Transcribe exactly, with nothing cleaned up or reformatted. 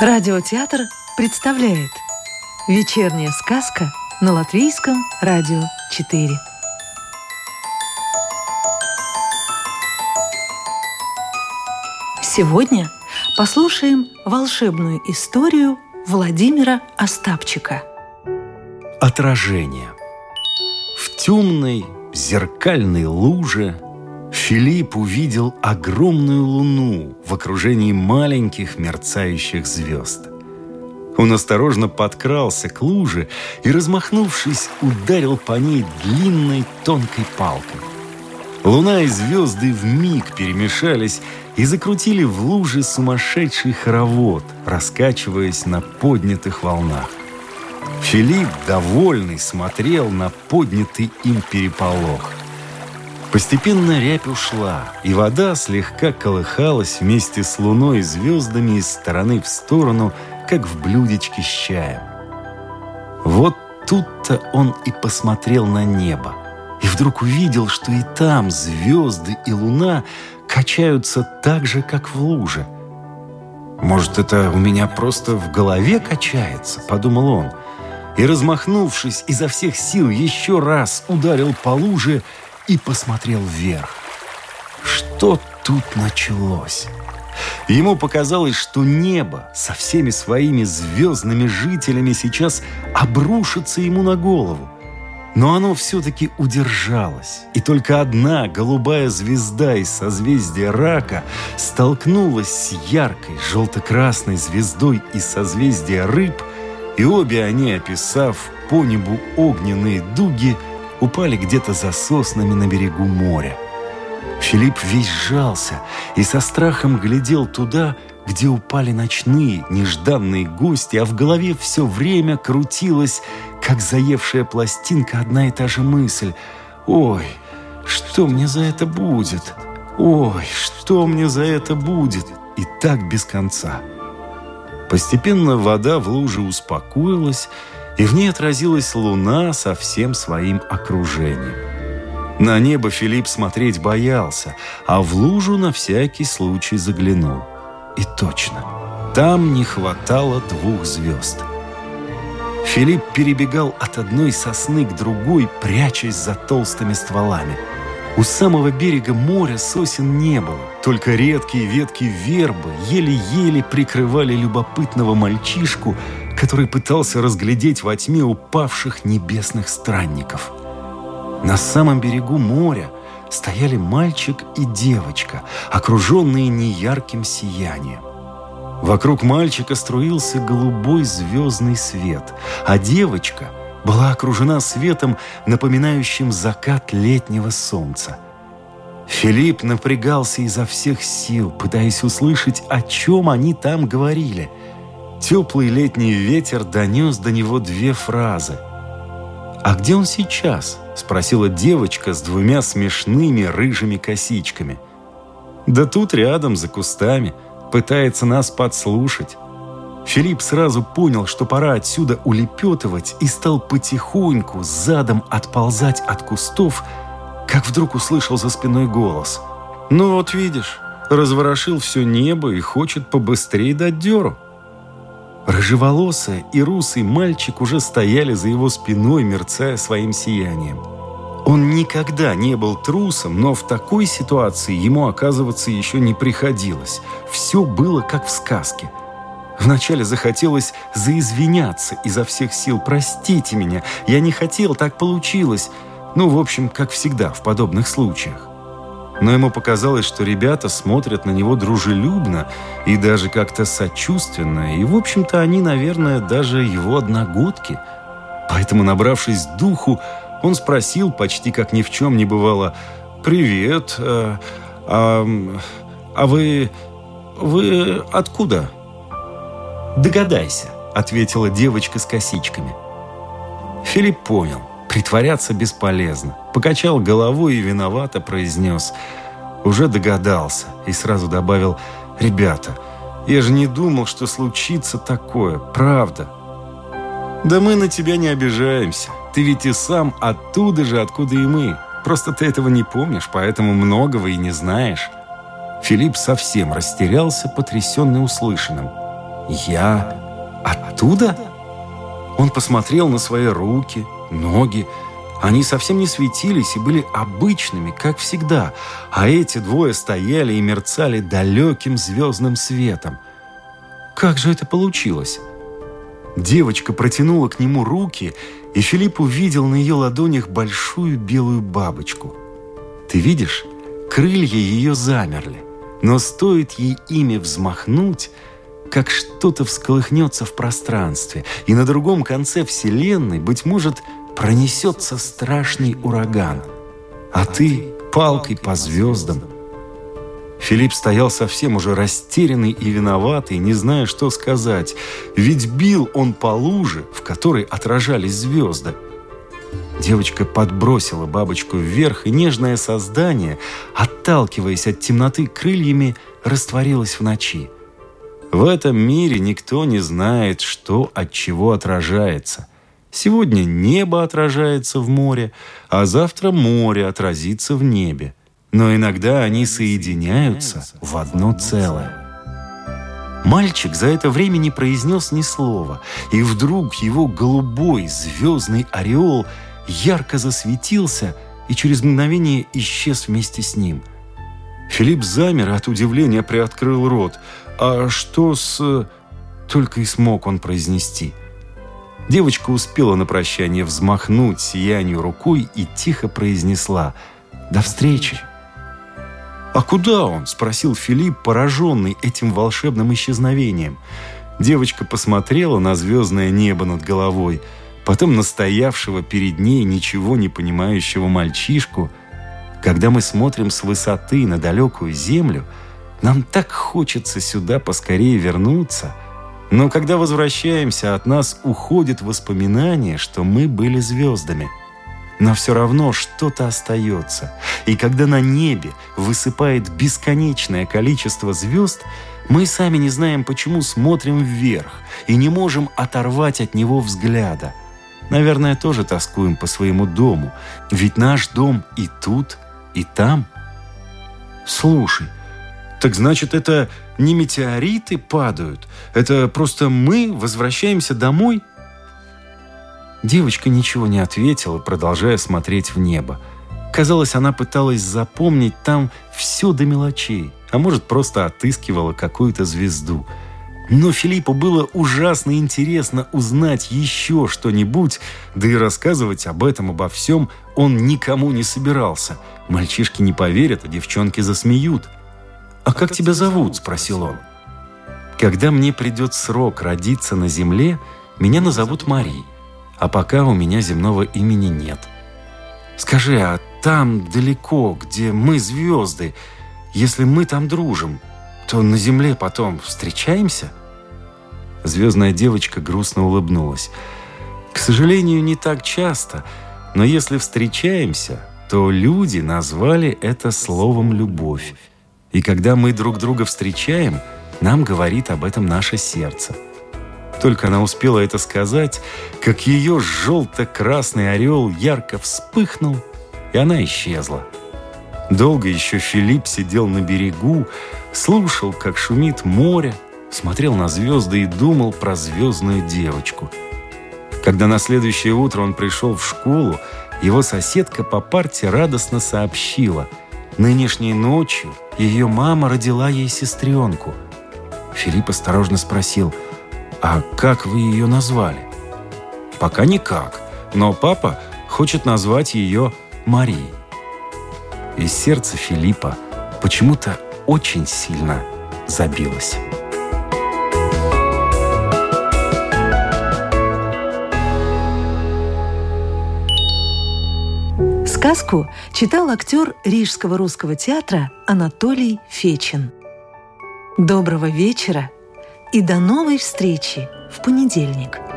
Радиотеатр представляет «Вечерняя сказка» на Латвийском радио четыре. Сегодня послушаем волшебную историю Владимира Астапчика. Отражение. В темной зеркальной луже Филипп увидел огромную луну в окружении маленьких мерцающих звезд. Он осторожно подкрался к луже и, размахнувшись, ударил по ней длинной тонкой палкой. Луна и звезды вмиг перемешались и закрутили в луже сумасшедший хоровод, раскачиваясь на поднятых волнах. Филипп, довольный, смотрел на поднятый им переполох. Постепенно рябь ушла, и вода слегка колыхалась вместе с луной и звездами из стороны в сторону, как в блюдечке с чаем. Вот тут-то он и посмотрел на небо, и вдруг увидел, что и там звезды и луна качаются так же, как в луже. «Может, это у меня просто в голове качается?» – подумал он. И, размахнувшись, изо всех сил еще раз ударил по луже и посмотрел вверх. Что тут началось? Ему показалось, что небо со всеми своими звездными жителями сейчас обрушится ему на голову. Но оно все-таки удержалось, и только одна голубая звезда из созвездия Рака столкнулась с яркой желто-красной звездой из созвездия Рыб, и обе они, описав по небу огненные дуги, упали где-то за соснами на берегу моря. Филипп весь сжался и со страхом глядел туда, где упали ночные, нежданные гости, а в голове все время крутилась, как заевшая пластинка, одна и та же мысль. «Ой, что мне за это будет? Ой, что мне за это будет?» И так без конца. Постепенно вода в луже успокоилась, и в ней отразилась луна со всем своим окружением. На небо Филипп смотреть боялся, а в лужу на всякий случай заглянул. И точно, там не хватало двух звезд. Филипп перебегал от одной сосны к другой, прячась за толстыми стволами. У самого берега моря сосен не было, только редкие ветки вербы еле-еле прикрывали любопытного мальчишку, который пытался разглядеть во тьме упавших небесных странников. На самом берегу моря стояли мальчик и девочка, окруженные неярким сиянием. Вокруг мальчика струился голубой звездный свет, а девочка была окружена светом, напоминающим закат летнего солнца. Филипп напрягался изо всех сил, пытаясь услышать, о чем они там говорили. Теплый летний ветер донес до него две фразы. «А где он сейчас?» – спросила девочка с двумя смешными рыжими косичками. «Да тут рядом, за кустами, пытается нас подслушать». Филипп сразу понял, что пора отсюда улепетывать, и стал потихоньку задом отползать от кустов, как вдруг услышал за спиной голос. «Ну вот видишь, разворошил все небо и хочет побыстрее дать дёру». Рыжеволосый и русый мальчик уже стояли за его спиной, мерцая своим сиянием. Он никогда не был трусом, но в такой ситуации ему оказываться еще не приходилось. Все было как в сказке. Вначале захотелось заизвиняться изо всех сил. «Простите меня, я не хотел, так получилось». Ну, в общем, как всегда в подобных случаях. Но ему показалось, что ребята смотрят на него дружелюбно и даже как-то сочувственно, и, в общем-то, они, наверное, даже его одногодки. Поэтому, набравшись духу, он спросил, почти как ни в чем не бывало: «Привет, а, а, а вы... вы откуда?» «Догадайся», — ответила девочка с косичками. Филипп понял. Притворяться бесполезно. Покачал головой и виновато произнес: «Уже догадался». И сразу добавил: «Ребята, я же не думал, что случится такое, правда». «Да мы на тебя не обижаемся. Ты ведь и сам оттуда же, откуда и мы. Просто ты этого не помнишь, поэтому многого и не знаешь». Филипп совсем растерялся, потрясенный услышанным. «Я оттуда?» Он посмотрел на свои руки, ноги. Они совсем не светились и были обычными, как всегда, а эти двое стояли и мерцали далеким звездным светом. Как же это получилось? Девочка протянула к нему руки, и Филипп увидел на ее ладонях большую белую бабочку. Ты видишь, крылья ее замерли, но стоит ей ими взмахнуть, как что-то всколыхнется в пространстве, и на другом конце Вселенной, быть может, пронесется страшный ураган, а ты палкой по звездам. Филипп стоял совсем уже растерянный и виноватый, не зная, что сказать, ведь бил он по луже, в которой отражались звезды. Девочка подбросила бабочку вверх, и нежное создание, отталкиваясь от темноты крыльями, растворилось в ночи. В этом мире никто не знает, что от чего отражается. Сегодня небо отражается в море, а завтра море отразится в небе. Но иногда они соединяются в одно целое. Мальчик за это время не произнес ни слова, и вдруг его голубой звездный ореол ярко засветился и через мгновение исчез вместе с ним. Филипп замер и от удивления приоткрыл рот. «А что с...» Только и смог он произнести. Девочка успела на прощание взмахнуть сиянию рукой и тихо произнесла: «До встречи!» «А куда он?» – спросил Филипп, пораженный этим волшебным исчезновением. Девочка посмотрела на звездное небо над головой, потом на стоявшего перед ней ничего не понимающего мальчишку. Когда мы смотрим с высоты на далекую землю, нам так хочется сюда поскорее вернуться. Но когда возвращаемся, от нас уходит воспоминание, что мы были звездами. Но все равно что-то остается. И когда на небе высыпает бесконечное количество звезд, мы сами не знаем, почему смотрим вверх и не можем оторвать от него взгляда. Наверное, тоже тоскуем по своему дому. Ведь наш дом и тут, и там. Слушай, так значит, это не метеориты падают? Это просто мы возвращаемся домой? Девочка ничего не ответила, продолжая смотреть в небо. Казалось, она пыталась запомнить там все до мелочей, а может, просто отыскивала какую-то звезду. Но Филиппу было ужасно интересно узнать еще что-нибудь, да и рассказывать об этом, обо всем он никому не собирался. Мальчишки не поверят, а девчонки засмеют. «А как тебя зовут?» – спросил он. «Когда мне придет срок родиться на земле, меня назовут Марией. А пока у меня земного имени нет». «Скажи, а там далеко, где мы звезды, если мы там дружим, то на земле потом встречаемся?» Звездная девочка грустно улыбнулась. «К сожалению, не так часто, но если встречаемся, то люди назвали это словом «любовь». И когда мы друг друга встречаем, нам говорит об этом наше сердце». Только она успела это сказать, как ее желто-красный орел ярко вспыхнул, и она исчезла. Долго еще Филипп сидел на берегу, слушал, как шумит море, смотрел на звезды и думал про звездную девочку. Когда на следующее утро он пришел в школу, его соседка по парте радостно сообщила: нынешней ночью ее мама родила ей сестренку. Филипп осторожно спросил: «А как вы ее назвали?» «Пока никак, но папа хочет назвать ее Марией». И сердце Филиппа почему-то очень сильно забилось. Сказку читал актер Рижского русского театра Анатолий Фечин. Доброго вечера! И до новой встречи в понедельник.